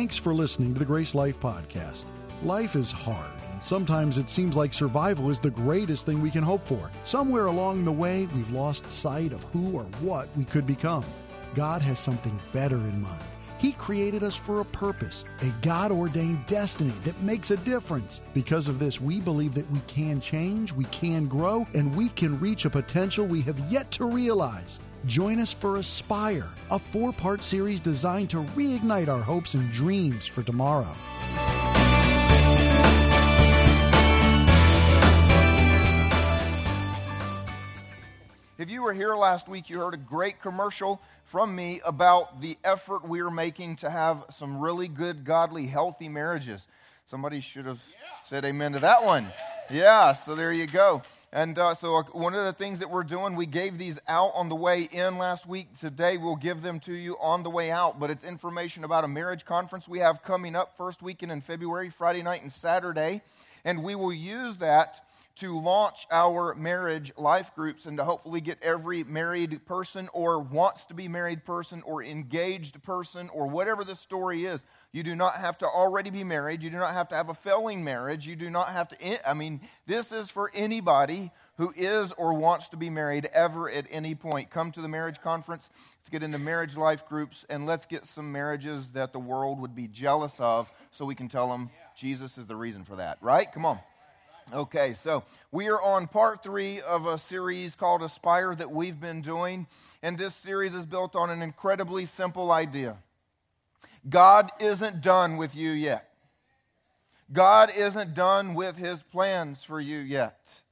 Thanks for listening to the Grace Life Podcast. Life is hard, and sometimes it seems like survival is the greatest thing we can hope for. Somewhere along the way, we've lost sight of who or what we could become. God has something better in mind. He created us for a purpose, a God-ordained destiny that makes a difference. Because of this, we believe that we can change, we can grow, and we can reach a potential we have yet to realize. Join us for Aspire, a 4-part series designed to reignite our hopes and dreams for tomorrow. If you were here last week, you heard a great commercial from me about the effort we're making to have some really good, godly, healthy marriages. Somebody should have said amen to that one. Yeah, so there you go. And so one of the things that we're doing, we gave these out on the way in last week. Today we'll give them to you on the way out, but it's information about a marriage conference we have coming up first weekend in February, Friday night and Saturday. And we will use that to launch our marriage life groups and to hopefully get every married person or wants to be married person or engaged person or whatever the story is. You do not have to already be married. You do not have to have a failing marriage. You do not have to, this is for anybody who is or wants to be married ever at any point. Come to the marriage conference. Let's get into marriage life groups and let's get some marriages that the world would be jealous of so we can tell them Jesus is the reason for that, right? Come on. Okay, so we are on part 3 of a series called Aspire that we've been doing, and this series is built on an incredibly simple idea. God isn't done with you yet. God isn't done with His plans for you yet.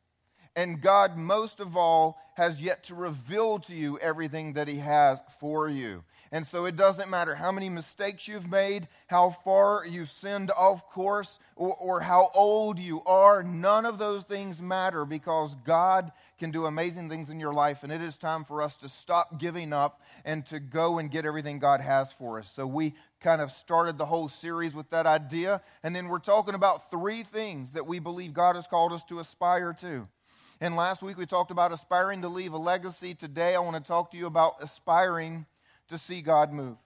And God, most of all, has yet to reveal to you everything that He has for you. And so it doesn't matter how many mistakes you've made, how far you've sinned off course, or how old you are. None of those things matter because God can do amazing things in your life. And it is time for us to stop giving up and to go and get everything God has for us. So we kind of started the whole series with that idea. And then we're talking about 3 things that we believe God has called us to aspire to. And last week we talked about aspiring to leave a legacy. Today I want to talk to you about aspiring to see God move.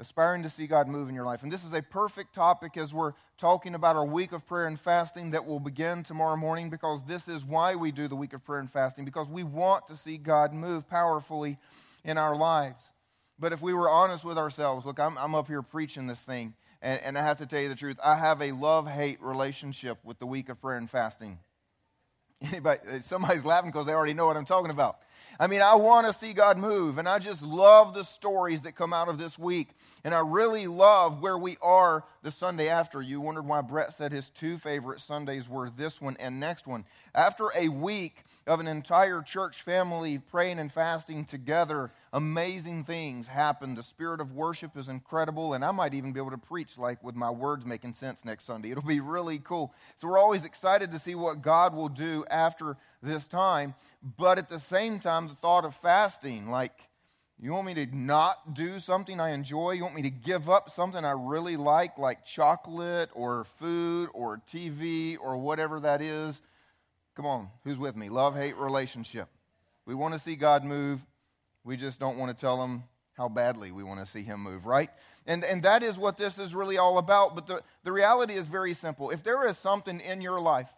Aspiring to see God move in your life. And this is a perfect topic as we're talking about our week of prayer and fasting that will begin tomorrow morning, because this is why we do the week of prayer and fasting, because we want to see God move powerfully in our lives. But if we were honest with ourselves, look, I'm up here preaching this thing, and I have to tell you the truth, I have a love-hate relationship with the week of prayer and fasting. Somebody's laughing because they already know what I'm talking about. I want to see God move, and I just love the stories that come out of this week. And I really love where we are the Sunday after. You wondered why Brett said his 2 favorite Sundays were this one and next one. After a week of an entire church family praying and fasting together, amazing things happen. The spirit of worship is incredible, and I might even be able to preach like with my words making sense next Sunday. It'll be really cool. So we're always excited to see what God will do after this time, but at the same time, the thought of fasting, like, you want me to not do something I enjoy? You want me to give up something I really like chocolate or food or TV or whatever that is? Come on, who's with me? Love-hate relationship. We want to see God move. We just don't want to tell Him how badly we want to see Him move, right? And that is what this is really all about. But the reality is very simple. If there is something in your life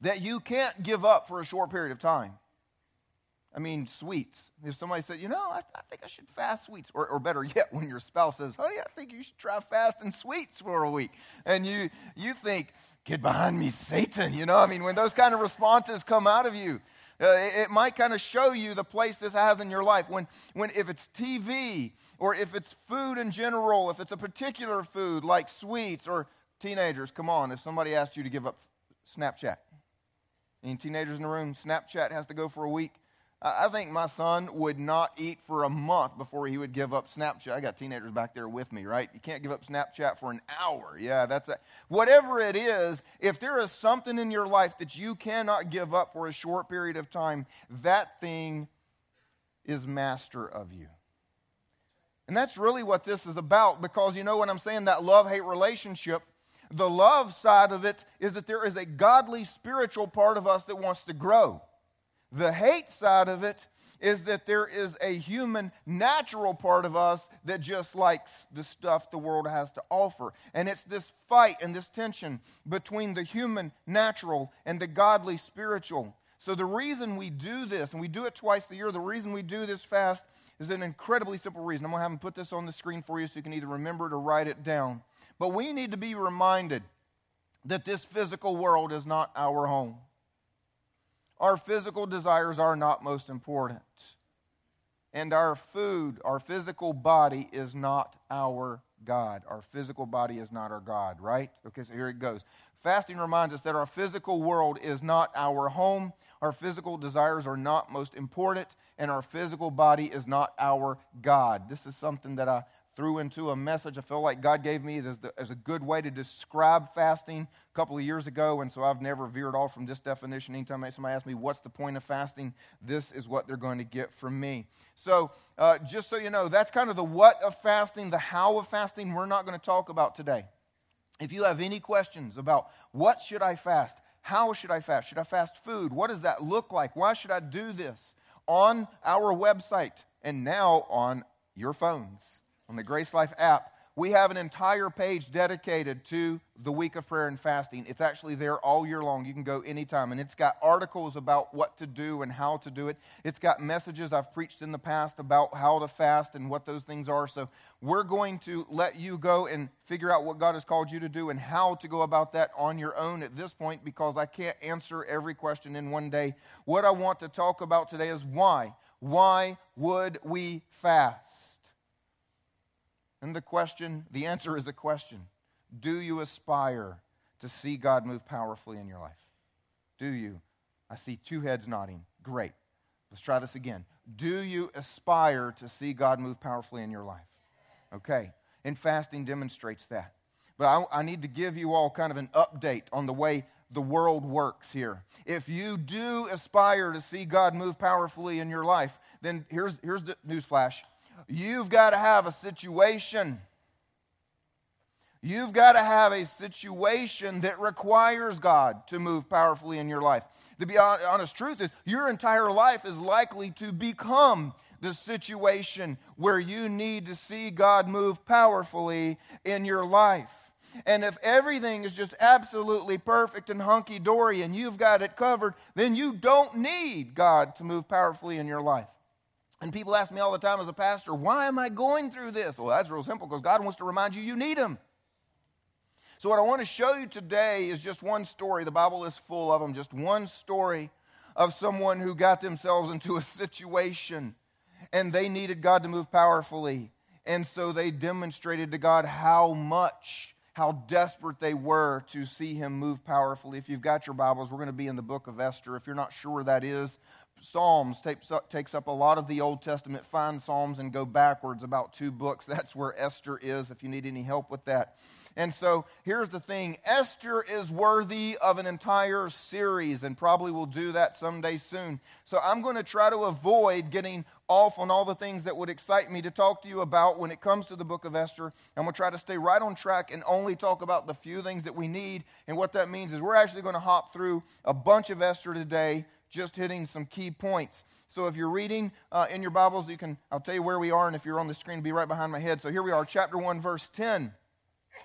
that you can't give up for a short period of time, sweets. If somebody said, I think I should fast sweets. Or better yet, when your spouse says, honey, I think you should try fasting sweets for a week. And you think, get behind me, Satan. When those kind of responses come out of you, it might kind of show you the place this has in your life. When if it's TV or if it's food in general, if it's a particular food like sweets or teenagers, come on, if somebody asked you to give up Snapchat. Any teenagers in the room, Snapchat has to go for a week. I think my son would not eat for a month before he would give up Snapchat. I got teenagers back there with me, right? You can't give up Snapchat for an hour. Yeah, that's that. Whatever it is, if there is something in your life that you cannot give up for a short period of time, that thing is master of you. And that's really what this is about, because when I'm saying that love-hate relationship, the love side of it is that there is a godly spiritual part of us that wants to grow. The hate side of it is that there is a human, natural part of us that just likes the stuff the world has to offer. And it's this fight and this tension between the human, natural, and the godly, spiritual. So the reason we do this, and we do it twice a year, the reason we do this fast is an incredibly simple reason. I'm going to have them put this on the screen for you so you can either remember it or write it down. But we need to be reminded that this physical world is not our home. Our physical desires are not most important. And our food, our physical body is not our God. Our physical body is not our God, right? Okay, so here it goes. Fasting reminds us that our physical world is not our home. Our physical desires are not most important. And our physical body is not our God. This is something that I threw into a message I feel like God gave me as a good way to describe fasting a couple of years ago, and so I've never veered off from this definition. Anytime somebody asks me, what's the point of fasting, this is what they're going to get from me. So just so you know, that's kind of the what of fasting, the how of fasting we're not going to talk about today. If you have any questions about what should I fast, how should I fast food, what does that look like, why should I do this, on our website and now on your phones, on the Grace Life app, we have an entire page dedicated to the week of prayer and fasting. It's actually there all year long. You can go anytime. And it's got articles about what to do and how to do it. It's got messages I've preached in the past about how to fast and what those things are. So we're going to let you go and figure out what God has called you to do and how to go about that on your own at this point, because I can't answer every question in one day. What I want to talk about today is why. Why would we fast? And the answer is a question. Do you aspire to see God move powerfully in your life? Do you? I see two heads nodding. Great. Let's try this again. Do you aspire to see God move powerfully in your life? Okay. And fasting demonstrates that. But I need to give you all kind of an update on the way the world works here. If you do aspire to see God move powerfully in your life, then here's the newsflash. You've got to have a situation. You've got to have a situation that requires God to move powerfully in your life. The honest truth is, your entire life is likely to become the situation where you need to see God move powerfully in your life. And if everything is just absolutely perfect and hunky-dory and you've got it covered, then you don't need God to move powerfully in your life. And people ask me all the time as a pastor, why am I going through this? Well, that's real simple, because God wants to remind you need Him. So what I want to show you today is just one story. The Bible is full of them. Just one story of someone who got themselves into a situation, and they needed God to move powerfully. And so they demonstrated to God how desperate they were to see Him move powerfully. If you've got your Bibles, we're going to be in the book of Esther. If you're not sure where that is, Psalms takes up a lot of the Old Testament. Find Psalms and go backwards about 2 books. That's where Esther is if you need any help with that. And so here's the thing. Esther is worthy of an entire series, and probably will do that someday soon. So I'm going to try to avoid getting off on all the things that would excite me to talk to you about when it comes to the book of Esther. I'm going to try to stay right on track and only talk about the few things that we need. And what that means is we're actually going to hop through a bunch of Esther today, just hitting some key points. So if you're reading in your Bibles, I'll tell you where we are, and if you're on the screen, it'll be right behind my head. So here we are, chapter 1, verse 10.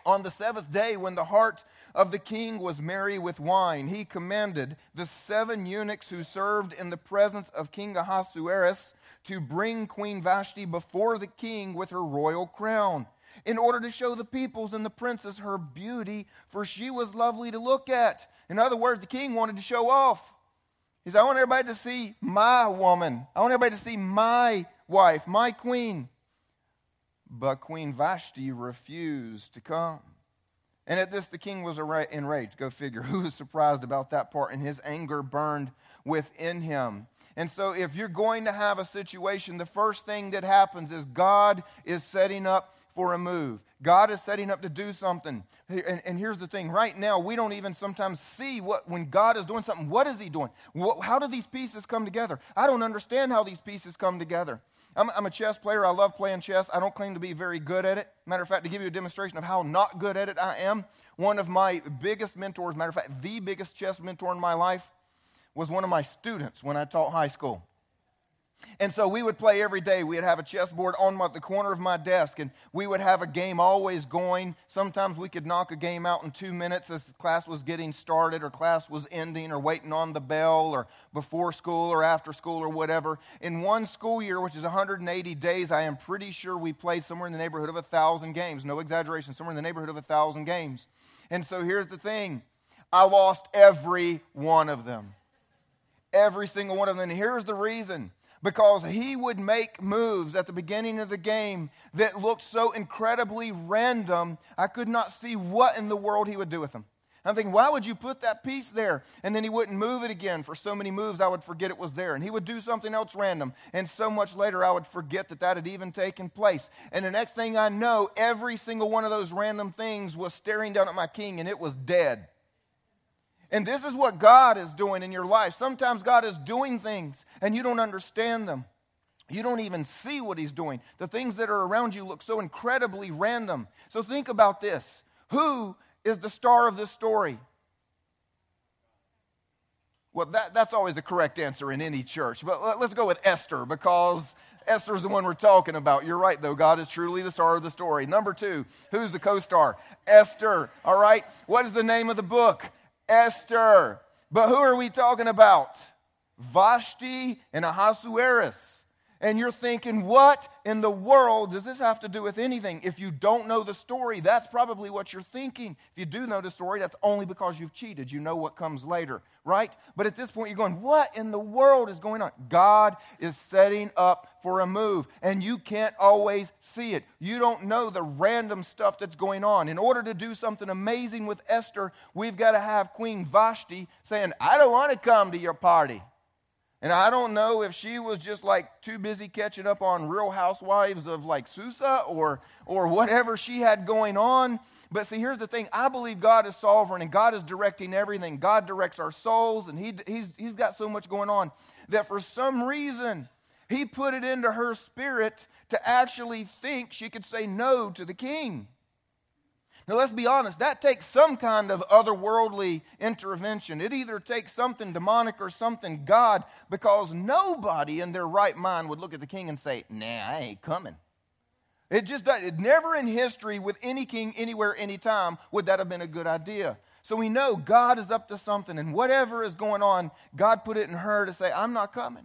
On the 7th day, when the heart of the king was merry with wine, he commanded the 7 eunuchs who served in the presence of King Ahasuerus to bring Queen Vashti before the king with her royal crown, in order to show the peoples and the princess her beauty, for she was lovely to look at. In other words, the king wanted to show off. He said, I want everybody to see my woman. I want everybody to see my wife, my queen. But Queen Vashti refused to come. And at this, the king was enraged. Go figure. Who was surprised about that part? And his anger burned within him. And so if you're going to have a situation, the first thing that happens is God is setting up for a move. God is setting up to do something. And here's the thing. Right now, we don't even sometimes see when God is doing something. What is He doing? How do these pieces come together? I don't understand how these pieces come together. I'm a chess player. I love playing chess. I don't claim to be very good at it. Matter of fact, to give you a demonstration of how not good at it I am, one of my biggest mentors, matter of fact, the biggest chess mentor in my life, was one of my students when I taught high school. And so we would play every day. We'd have a chessboard on the corner of my desk, and we would have a game always going. Sometimes we could knock a game out in 2 minutes as class was getting started or class was ending or waiting on the bell or before school or after school or whatever. In one school year, which is 180 days, I am pretty sure we played somewhere in the neighborhood of 1,000 games. No exaggeration, somewhere in the neighborhood of 1,000 games. And so here's the thing. I lost every one of them. Every single one of them. And here's the reason. Because he would make moves at the beginning of the game that looked so incredibly random, I could not see what in the world he would do with them. I'm thinking, why would you put that piece there? And then he wouldn't move it again. For so many moves, I would forget it was there. And he would do something else random. And so much later, I would forget that that had even taken place. And the next thing I know, every single one of those random things was staring down at my king, and it was dead. And this is what God is doing in your life. Sometimes God is doing things and you don't understand them. You don't even see what he's doing. The things that are around you look so incredibly random. So think about this. Who is the star of this story? Well, that's always the correct answer in any church. But let's go with Esther, because Esther's the one we're talking about. You're right, though. God is truly the star of the story. Number two, who's the co-star? Esther, all right? What is the name of the book? Esther. But who are we talking about? Vashti and Ahasuerus. And you're thinking, what in the world does this have to do with anything? If you don't know the story, that's probably what you're thinking. If you do know the story, that's only because you've cheated. You know what comes later, right? But at this point, you're going, what in the world is going on? God is setting up for a move, and you can't always see it. You don't know the random stuff that's going on. In order to do something amazing with Esther, we've got to have Queen Vashti saying, I don't want to come to your party. And I don't know if she was just like too busy catching up on Real Housewives of like Susa or whatever she had going on. But see, here's the thing. I believe God is sovereign and God is directing everything. God directs our souls, and he's got so much going on that for some reason he put it into her spirit to actually think she could say no to the king. Now, let's be honest, that takes some kind of otherworldly intervention. It either takes something demonic or something God, because nobody in their right mind would look at the king and say, nah, I ain't coming. It just doesn't. It never in history with any king, anywhere, anytime, would that have been a good idea. So we know God is up to something, and whatever is going on, God put it in her to say, I'm not coming.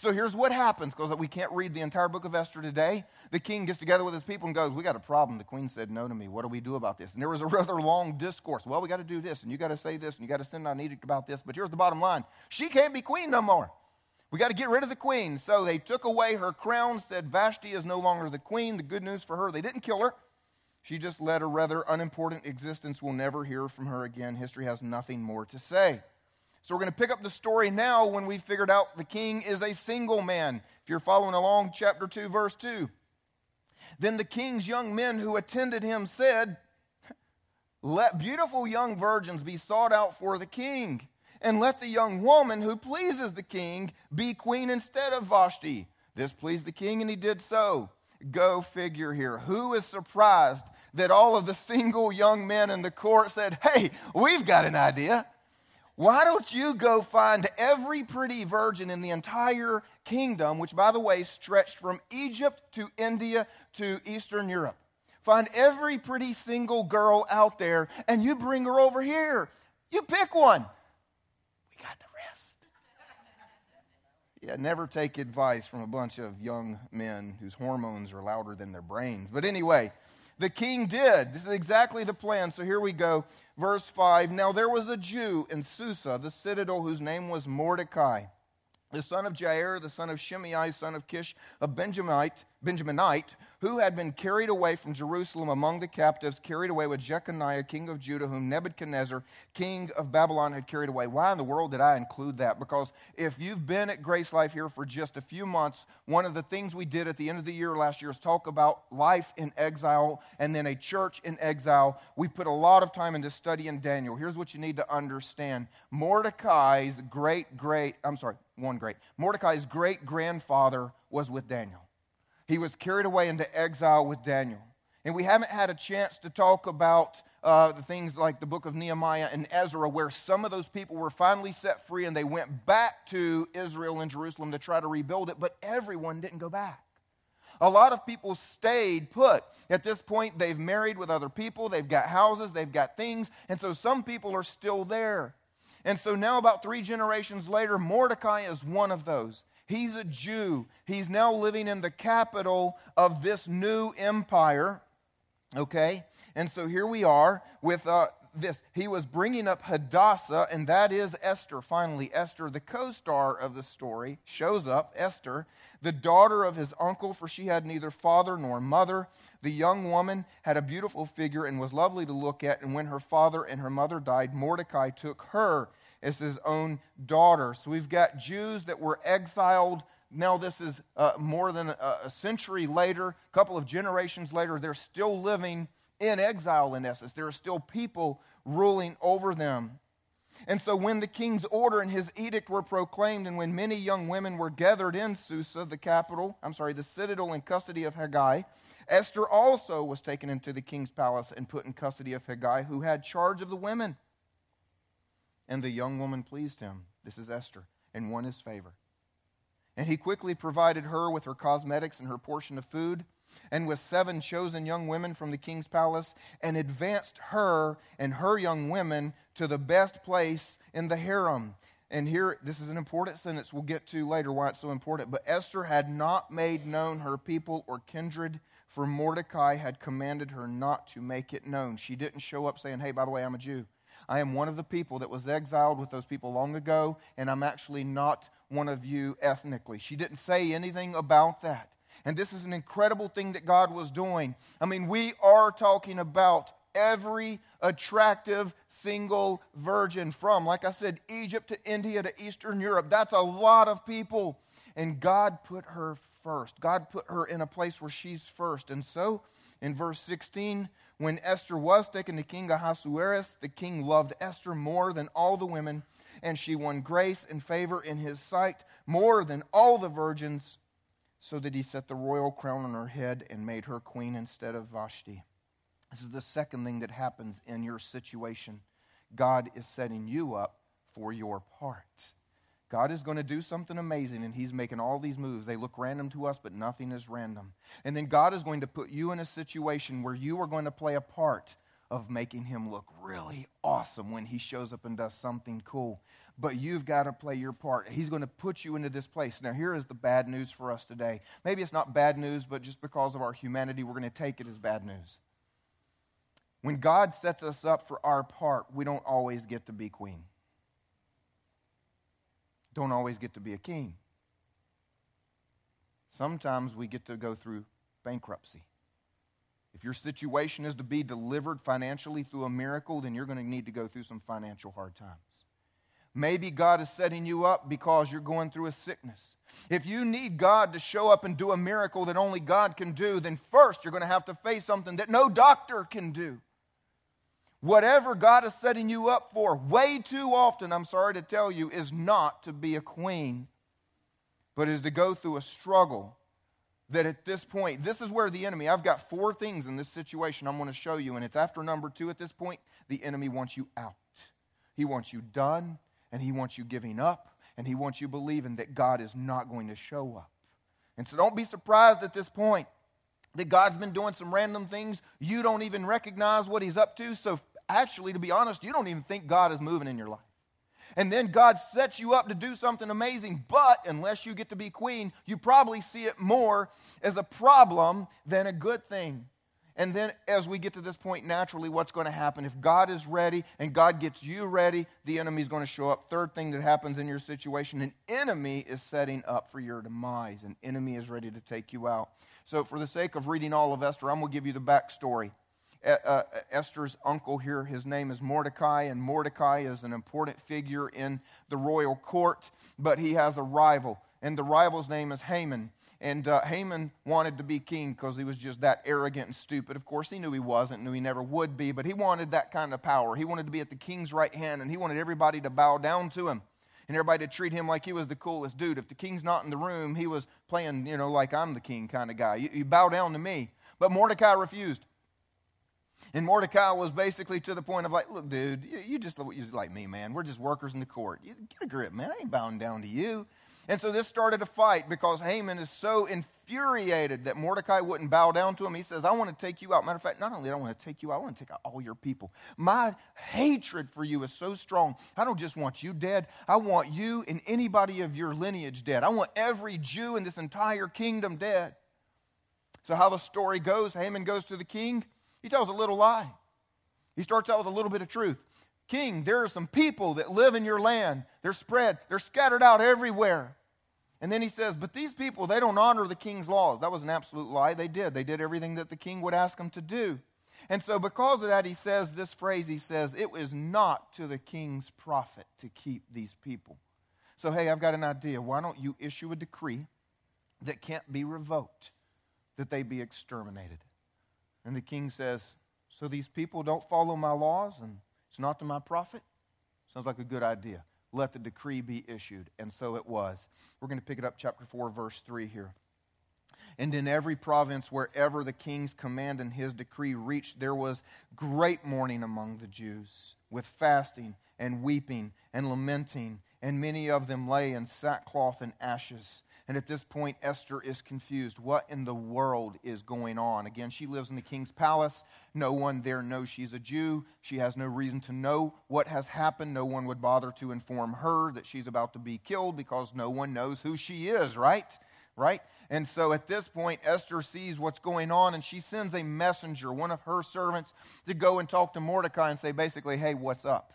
So here's what happens, because we can't read the entire book of Esther today. The king gets together with his people and goes, we got a problem. The queen said no to me. What do we do about this? And there was a rather long discourse. Well, we got to do this, and you got to say this, and you got to send out an edict about this. But here's the bottom line. She can't be queen no more. We got to get rid of the queen. So they took away her crown, said Vashti is no longer the queen. The good news for her, they didn't kill her. She just led a rather unimportant existence. We'll never hear from her again. History has nothing more to say. So we're going to pick up the story now when we figured out the king is a single man. If you're following along, chapter 2, verse 2. Then the king's young men who attended him said, let beautiful young virgins be sought out for the king, and let the young woman who pleases the king be queen instead of Vashti. This pleased the king, and he did so. Go figure here. Who is surprised that all of the single young men in the court said, hey, we've got an idea. Why don't you go find every pretty virgin in the entire kingdom, which, by the way, stretched from Egypt to India to Eastern Europe. Find every pretty single girl out there, and you bring her over here. You pick one. We got the rest. Yeah, never take advice from a bunch of young men whose hormones are louder than their brains. But anyway, the king did. This is exactly the plan. So here we go. Verse 5, now there was a Jew in Susa, the citadel, whose name was Mordecai, the son of Jair, the son of Shimei, son of Kish, a Benjaminite, who had been carried away from Jerusalem among the captives, carried away with Jeconiah, king of Judah, whom Nebuchadnezzar, king of Babylon, had carried away. Why in the world did I include that? Because if you've been at Grace Life here for just a few months, one of the things we did at the end of the year last year is talk about life in exile and then a church in exile. We put a lot of time into studying Daniel. Here's what you need to understand. Mordecai's great-grandfather was with Daniel. He was carried away into exile with Daniel. And we haven't had a chance to talk about the things like the book of Nehemiah and Ezra, where some of those people were finally set free and they went back to Israel and Jerusalem to try to rebuild it, but everyone didn't go back. A lot of people stayed put. At this point, they've married with other people, they've got houses, they've got things, and so some people are still there. And so now about 3 generations later, Mordecai is one of those. He's a Jew. He's now living in the capital of this new empire, okay? And so here we are with this. He was bringing up Hadassah, and that is Esther. Finally, Esther, the co-star of the story, shows up. Esther, the daughter of his uncle, for she had neither father nor mother. The young woman had a beautiful figure and was lovely to look at, and when her father and her mother died, Mordecai took her as his own daughter. So we've got Jews that were exiled. Now this is more than a century later, a couple of generations later. They're still living in exile in essence. There are still people ruling over them. And so when the king's order and his edict were proclaimed, and when many young women were gathered in Susa, the citadel, in custody of Haggai, Esther also was taken into the king's palace and put in custody of Haggai, who had charge of the women. And the young woman pleased him, this is Esther, and won his favor. And he quickly provided her with her cosmetics and her portion of food, and with 7 chosen young women from the king's palace, and advanced her and her young women to the best place in the harem. And here, this is an important sentence we'll get to later why it's so important. But Esther had not made known her people or kindred, for Mordecai had commanded her not to make it known. She didn't show up saying, hey, by the way, I'm a Jew. I am one of the people that was exiled with those people long ago, and I'm actually not one of you ethnically. She didn't say anything about that. And this is an incredible thing that God was doing. I mean, we are talking about every attractive single virgin from, like I said, Egypt to India to Eastern Europe. That's a lot of people. And God put her first. God put her in a place where she's first. And so, in verse 16, when Esther was taken to King Ahasuerus, the king loved Esther more than all the women, and she won grace and favor in his sight more than all the virgins, so that he set the royal crown on her head and made her queen instead of Vashti. This is the second thing that happens in your situation. God is setting you up for your part. God is going to do something amazing, and he's making all these moves. They look random to us, but nothing is random. And then God is going to put you in a situation where you are going to play a part of making him look really awesome when he shows up and does something cool. But you've got to play your part. He's going to put you into this place. Now, here is the bad news for us today. Maybe it's not bad news, but just because of our humanity, we're going to take it as bad news. When God sets us up for our part, we don't always get to be queen. Don't always get to be a king. Sometimes we get to go through bankruptcy. If your situation is to be delivered financially through a miracle, then you're going to need to go through some financial hard times. Maybe God is setting you up because you're going through a sickness. If you need God to show up and do a miracle that only God can do, then first you're going to have to face something that no doctor can do. Whatever God is setting you up for, way too often, I'm sorry to tell you, is not to be a queen, but is to go through a struggle that at this point, this is where the enemy, I've got 4 things in this situation I'm going to show you, and it's after number 2 at this point, the enemy wants you out. He wants you done, and he wants you giving up, and he wants you believing that God is not going to show up. And so don't be surprised at this point that God's been doing some random things. You don't even recognize what he's up to. So actually, to be honest, you don't even think God is moving in your life. And then God sets you up to do something amazing. But unless you get to be queen, you probably see it more as a problem than a good thing. And then as we get to this point, naturally, what's going to happen? If God is ready and God gets you ready, the enemy's going to show up. Third thing that happens in your situation, an enemy is setting up for your demise. An enemy is ready to take you out. So for the sake of reading all of Esther, I'm going to give you the backstory. Esther's uncle here, his name is Mordecai, and Mordecai is an important figure in the royal court, but he has a rival, and the rival's name is Haman. And Haman wanted to be king because he was just that arrogant and stupid. Of course, he knew he wasn't, knew he never would be, but he wanted that kind of power. He wanted to be at the king's right hand, and he wanted everybody to bow down to him and everybody to treat him like he was the coolest dude. If the king's not in the room, he was playing, like I'm the king kind of guy. You bow down to me. But Mordecai refused. And Mordecai was basically to the point of like, look, dude, you just like me, man. We're just workers in the court. You get a grip, man. I ain't bowing down to you. And so this started a fight because Haman is so infuriated that Mordecai wouldn't bow down to him. He says, I want to take you out. Matter of fact, not only do I want to take you out, I want to take out all your people. My hatred for you is so strong. I don't just want you dead. I want you and anybody of your lineage dead. I want every Jew in this entire kingdom dead. So how the story goes, Haman goes to the king. He tells a little lie. He starts out with a little bit of truth. King, there are some people that live in your land. They're spread. They're scattered out everywhere. And then he says, but these people, they don't honor the king's laws. That was an absolute lie. They did. They did everything that the king would ask them to do. And so because of that, he says this phrase, he says, it was not to the king's profit to keep these people. So, hey, I've got an idea. Why don't you issue a decree that can't be revoked, that they be exterminated? And the king says, so these people don't follow my laws and it's not to my profit? Sounds like a good idea. Let the decree be issued. And so it was. We're going to pick it up, chapter 4, verse 3 here. And in every province, wherever the king's command and his decree reached, there was great mourning among the Jews, with fasting and weeping and lamenting, and many of them lay in sackcloth and ashes. And at this point, Esther is confused. What in the world is going on? Again, she lives in the king's palace. No one there knows she's a Jew. She has no reason to know what has happened. No one would bother to inform her that she's about to be killed because no one knows who she is, right? And so at this point, Esther sees what's going on, and she sends a messenger, one of her servants, to go and talk to Mordecai and say basically, hey, what's up?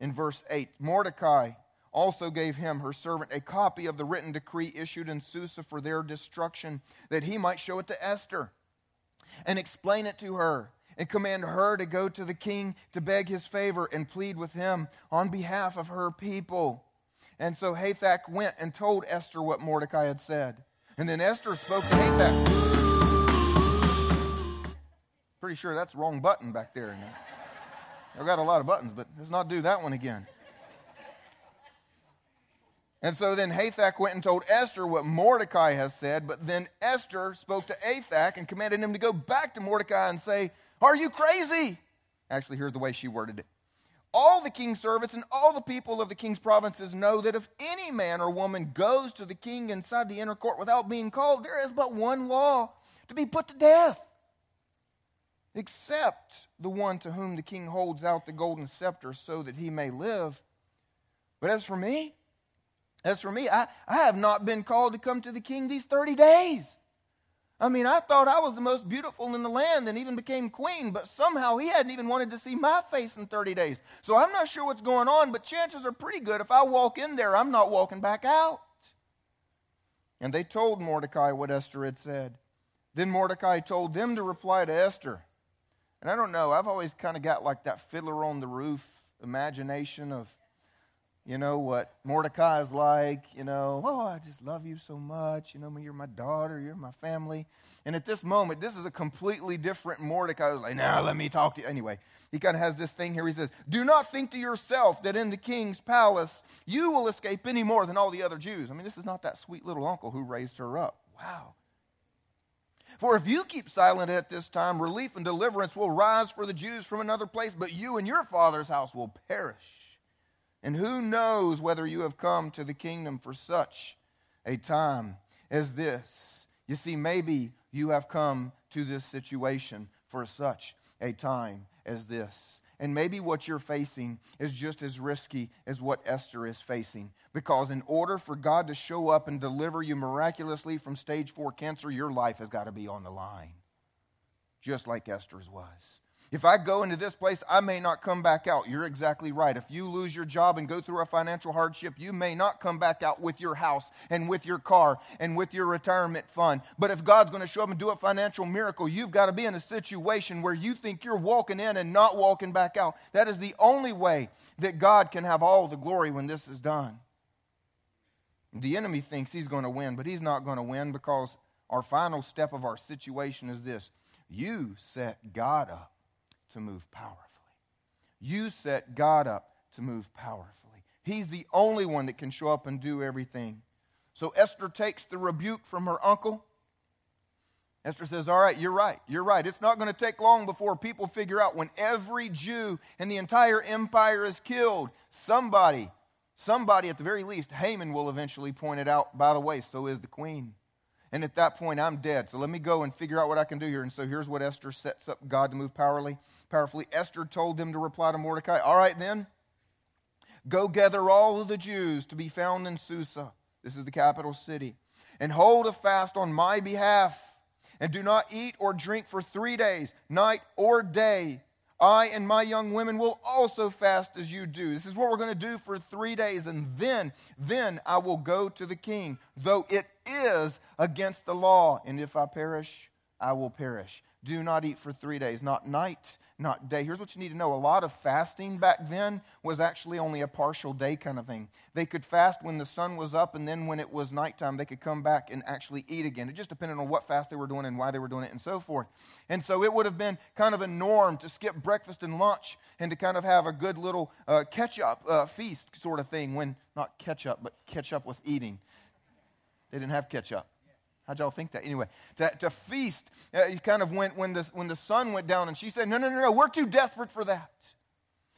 In verse 8, Mordecai also gave him, her servant, a copy of the written decree issued in Susa for their destruction, that he might show it to Esther and explain it to her and command her to go to the king to beg his favor and plead with him on behalf of her people. And so Hathach went and told Esther what Mordecai had said. And then Esther spoke to Hathach. Pretty sure that's the wrong button back there. I've got a lot of buttons, but let's not do that one again. And so then Hathach went and told Esther what Mordecai has said, but then Esther spoke to Hathach and commanded him to go back to Mordecai and say, are you crazy? Actually, here's the way she worded it. All the king's servants and all the people of the king's provinces know that if any man or woman goes to the king inside the inner court without being called, there is but one law: to be put to death, except the one to whom the king holds out the golden scepter so that he may live. But as for me, I have not been called to come to the king these 30 days. I mean, I thought I was the most beautiful in the land and even became queen, but somehow he hadn't even wanted to see my face in 30 days. So I'm not sure what's going on, but chances are pretty good if I walk in there, I'm not walking back out. And they told Mordecai what Esther had said. Then Mordecai told them to reply to Esther. And I don't know, I've always kind of got like that Fiddler on the Roof imagination of, you know, what Mordecai is like, you know, oh, I just love you so much. You know, you're my daughter, you're my family. And at this moment, this is a completely different Mordecai. He's like, now let me talk to you. Anyway, he kind of has this thing here. He says, do not think to yourself that in the king's palace you will escape any more than all the other Jews. I mean, this is not that sweet little uncle who raised her up. Wow. For if you keep silent at this time, relief and deliverance will rise for the Jews from another place, but you and your father's house will perish. And who knows whether you have come to the kingdom for such a time as this? You see, maybe you have come to this situation for such a time as this. And maybe what you're facing is just as risky as what Esther is facing. Because in order for God to show up and deliver you miraculously from stage 4 cancer, your life has got to be on the line. Just like Esther's was. If I go into this place, I may not come back out. You're exactly right. If you lose your job and go through a financial hardship, you may not come back out with your house and with your car and with your retirement fund. But if God's going to show up and do a financial miracle, you've got to be in a situation where you think you're walking in and not walking back out. That is the only way that God can have all the glory when this is done. The enemy thinks he's going to win, but he's not going to win, because our final step of our situation is this: you set God up to move powerfully. You set God up to move powerfully. He's the only one that can show up and do everything. So Esther takes the rebuke from her uncle. Esther says, all right, you're right. It's not going to take long before people figure out when every Jew in the entire empire is killed, somebody at the very least, Haman will eventually point it out, by the way, so is the queen. And at that point, I'm dead. So let me go and figure out what I can do here. And so here's what Esther sets up God to move powerfully. Esther told them to reply to Mordecai, all right then, go gather all of the Jews to be found in Susa, this is the capital city, and hold a fast on my behalf, and do not eat or drink for 3 days, night or day. I and my young women will also fast as you do. This is what we're going to do for 3 days, and then I will go to the king, though it is against the law. And if I perish, I will perish. Do not eat for 3 days, not night, not day. Here's what you need to know. A lot of fasting back then was actually only a partial day kind of thing. They could fast when the sun was up, and then when it was nighttime, they could come back and actually eat again. It just depended on what fast they were doing and why they were doing it and so forth. And so it would have been kind of a norm to skip breakfast and lunch and to kind of have a good little catch-up feast sort of thing when, not catch-up, but catch-up with eating. They didn't have catch-up. How'd y'all think that? Anyway, to feast, you kind of went when the sun went down, and she said, no, we're too desperate for that.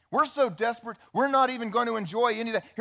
We're so desperate, we're not even going to enjoy any of that. Here's